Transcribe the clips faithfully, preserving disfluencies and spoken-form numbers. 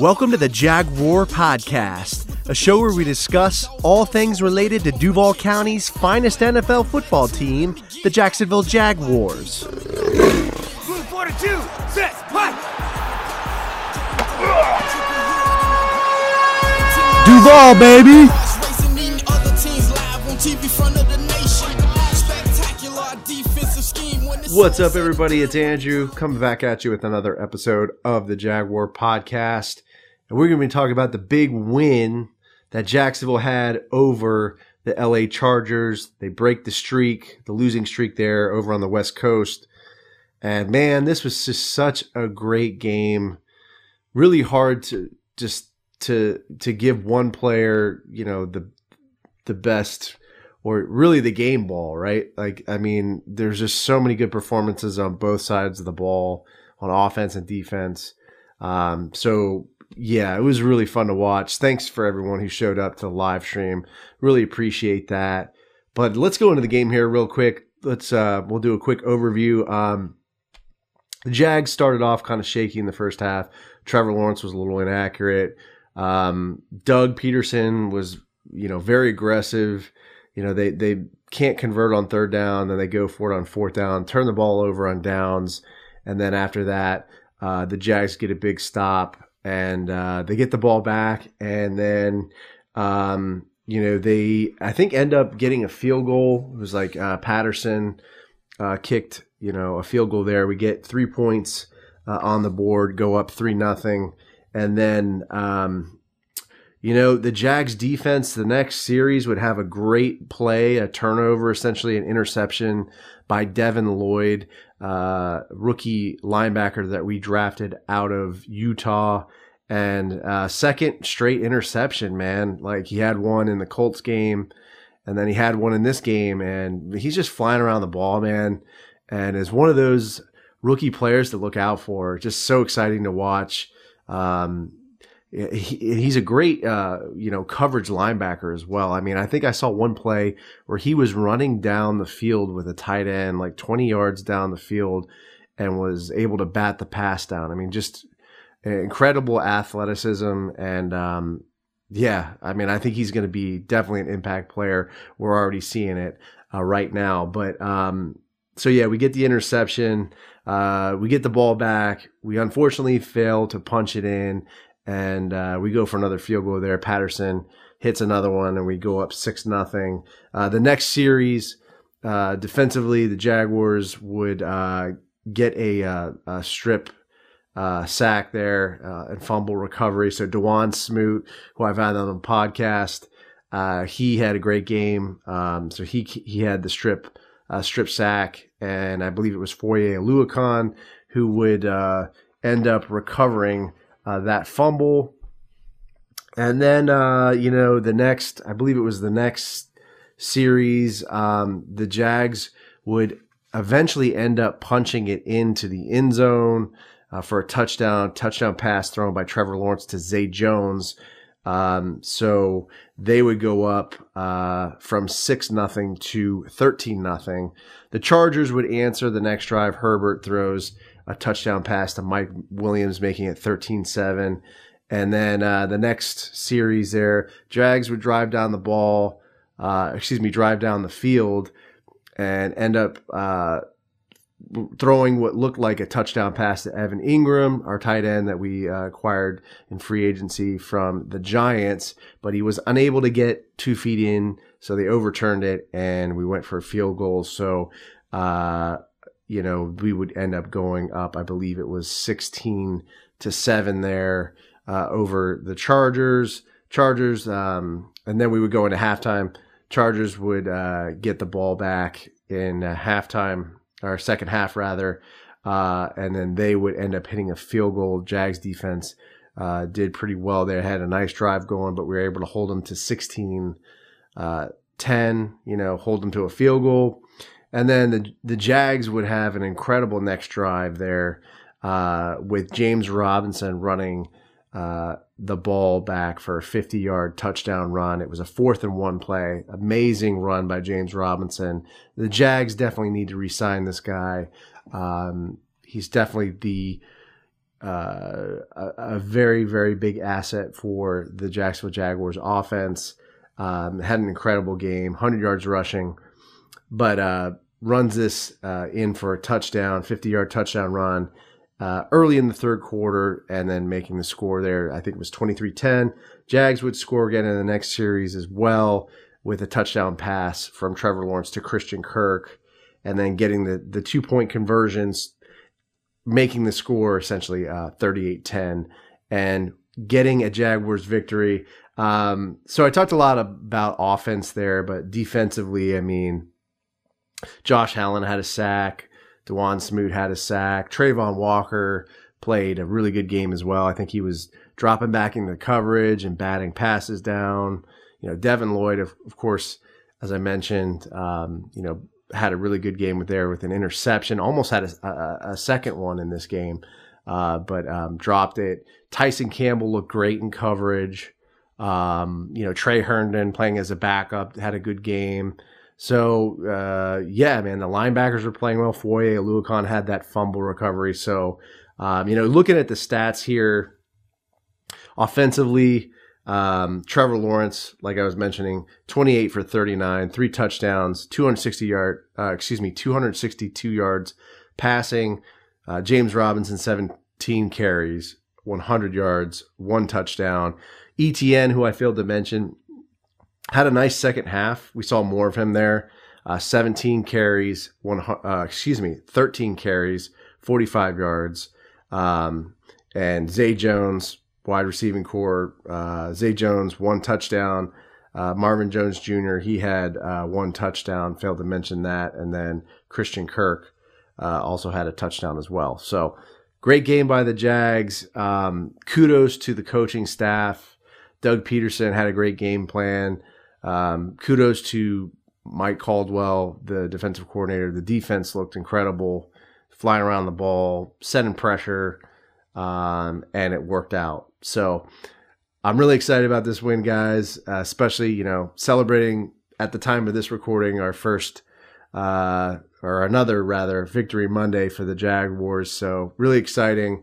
Welcome to the Jag Roar Podcast, a show where we discuss all things related to Duval County's finest N F L football team, the Jacksonville Jaguars. Blue forty-two, six, one. Duval, baby! What's up, everybody? It's Andrew coming back at you with another episode of the Jaguar Podcast. And we're going to be talking about the big win that Jacksonville had over the L A Chargers. They break the streak, the losing streak there over on the West Coast. And man, this was just such a great game. Really hard to just to to give one player, you know, the the best, or really the game ball, right? Like, I mean, there's just so many good performances on both sides of the ball, on offense and defense. Um, so, yeah, it was really fun to watch. Thanks for everyone who showed up to the live stream. Really appreciate that. But let's go into the game here real quick. Let's uh, we'll do a quick overview. Um, the Jags started off kind of shaky in the first half. Trevor Lawrence was a little inaccurate. Um, Doug Peterson was, you know, very aggressive. You know, they, they can't convert on third down, then they go for it on fourth down, turn the ball over on downs, and then after that, uh, the Jags get a big stop, and uh, they get the ball back, and then, um, you know, they, I think, end up getting a field goal. It was like uh, Patterson uh, kicked, you know, a field goal there. We get three points uh, on the board, go up three nothing, and then um, – you know, the Jags defense, the next series would have a great play, a turnover, essentially an interception by Devin Lloyd, uh, rookie linebacker that we drafted out of Utah. And uh, second straight interception, man. Like, he had one in the Colts game, and then he had one in this game. And he's just flying around the ball, man. And is one of those rookie players to look out for. Just so exciting to watch. Um He, he's a great, uh, you know, coverage linebacker as well. I mean, I think I saw one play where he was running down the field with a tight end, like twenty yards down the field, and was able to bat the pass down. I mean, just incredible athleticism. And, um, yeah, I mean, I think he's going to be definitely an impact player. We're already seeing it uh, right now. But, um, so, yeah, we get the interception. Uh, we get the ball back. We unfortunately fail to punch it in. And uh, we go for another field goal there. Patterson hits another one, and we go up six nothing. Uh, the next series, uh, defensively, the Jaguars would uh, get a, uh, a strip uh, sack there uh, and fumble recovery. So DeJuan Smoot, who I've had on the podcast, uh, he had a great game. Um, so he he had the strip uh, strip sack, and I believe it was Foye Oluokun who would uh, end up recovering Uh, that fumble. And then, uh, you know, the next, I believe it was the next series, um, the Jags would eventually end up punching it into the end zone uh, for a touchdown, touchdown pass thrown by Trevor Lawrence to Zay Jones. Um, so they would go up uh, from six nothing to thirteen nothing. The Chargers would answer the next drive. Herbert throws a touchdown pass to Mike Williams, making it thirteen seven. And then uh, the next series there, Jags would drive down the ball, uh, excuse me, drive down the field and end up uh, throwing what looked like a touchdown pass to Evan Ingram, our tight end that we uh, acquired in free agency from the Giants, but he was unable to get two feet in, so they overturned it, and we went for a field goal. So, uh, you know, we would end up going up, I believe it was sixteen to seven there uh, over the Chargers. Chargers, um, and then we would go into halftime. Chargers would uh, get the ball back in uh, halftime, or second half rather, uh, and then they would end up hitting a field goal. Jags defense uh, did pretty well there. Had a nice drive going, but we were able to hold them to sixteen ten, uh, you know, hold them to a field goal. And then the the Jags would have an incredible next drive there uh, with James Robinson running uh, the ball back for a fifty-yard touchdown run. It was a fourth and one play. Amazing run by James Robinson. The Jags definitely need to re-sign this guy. Um, he's definitely the uh, a, a very, very big asset for the Jacksonville Jaguars offense. Um, had an incredible game, one hundred yards rushing, but uh, runs this uh, in for a touchdown, fifty-yard touchdown run uh, early in the third quarter, and then making the score there. I think it was twenty-three ten. Jags would score again in the next series as well with a touchdown pass from Trevor Lawrence to Christian Kirk, and then getting the, the two-point conversions, making the score essentially uh, thirty-eight ten, and getting a Jaguars victory. Um, so I talked a lot about offense there, but defensively, I mean, Josh Allen had a sack. DeJuan Smoot had a sack. Trayvon Walker played a really good game as well. I think he was dropping back into coverage and batting passes down. You know, Devin Lloyd, of, of course, as I mentioned, um, you know, had a really good game with there with an interception, almost had a, a, a second one in this game, uh, but um, dropped it. Tyson Campbell looked great in coverage. Um, you know, Trey Herndon playing as a backup had a good game. So, uh, yeah, man, the linebackers were playing well. Foye Oluokun had that fumble recovery. So, um, you know, looking at the stats here, offensively, um, Trevor Lawrence, like I was mentioning, twenty-eight for thirty-nine, three touchdowns, two hundred sixty yard, uh, excuse me, two hundred sixty-two yards passing. Uh, James Robinson, seventeen carries, one hundred yards, one touchdown. Etienne, who I failed to mention, had a nice second half. We saw more of him there. Uh, seventeen carries, one uh, excuse me, thirteen carries, forty-five yards. Um, and Zay Jones, wide receiving core. Uh, Zay Jones, one touchdown. Uh, Marvin Jones Junior, he had uh, one touchdown. Failed to mention that. And then Christian Kirk uh, also had a touchdown as well. So great game by the Jags. Um, kudos to the coaching staff. Doug Peterson had a great game plan. Um, kudos to Mike Caldwell, the defensive coordinator. The defense looked incredible, flying around the ball, setting pressure, um, and it worked out. So I'm really excited about this win, guys, uh, especially, you know, celebrating at the time of this recording our first uh, or another, rather, Victory Monday for the Jaguars. So really exciting.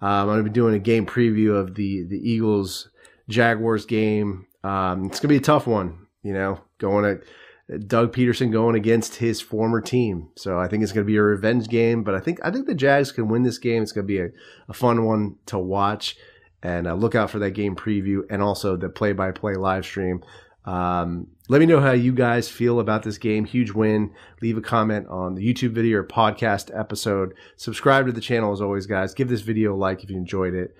Um, I'm going to be doing a game preview of the, the Eagles Jaguars game. Um, it's going to be a tough one, you know, going to Doug Peterson going against his former team. So I think it's going to be a revenge game, but I think, I think the Jags can win this game. It's going to be a, a fun one to watch, and uh, look out for that game preview and also the play-by-play live stream. Um, let me know how you guys feel about this game. Huge win. Leave a comment on the YouTube video or podcast episode. Subscribe to the channel as always, guys. Give this video a like if you enjoyed it.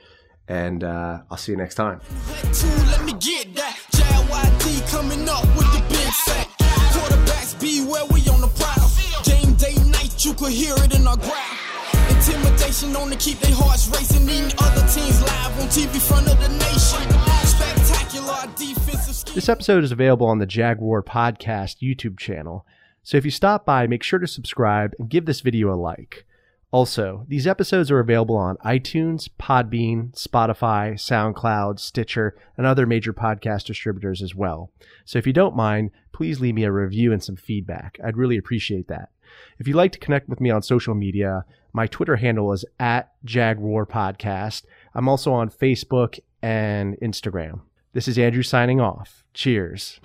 And uh, I'll see you next time. Let me get that. J Y D coming up with the big sack. Quarterbacks beware, we on the prowl. Game day night, you could hear it in our growl. Intimidation on to keep their hearts racing. Eating other teams live on T V, front of the nation. Spectacular defensive. This episode is available on the Jaguar Podcast YouTube channel. So if you stop by, make sure to subscribe and give this video a like. Also, these episodes are available on iTunes, Podbean, Spotify, SoundCloud, Stitcher, and other major podcast distributors as well. So if you don't mind, please leave me a review and some feedback. I'd really appreciate that. If you'd like to connect with me on social media, my Twitter handle is at Jaguar Podcast. I'm also on Facebook and Instagram. This is Andrew signing off. Cheers.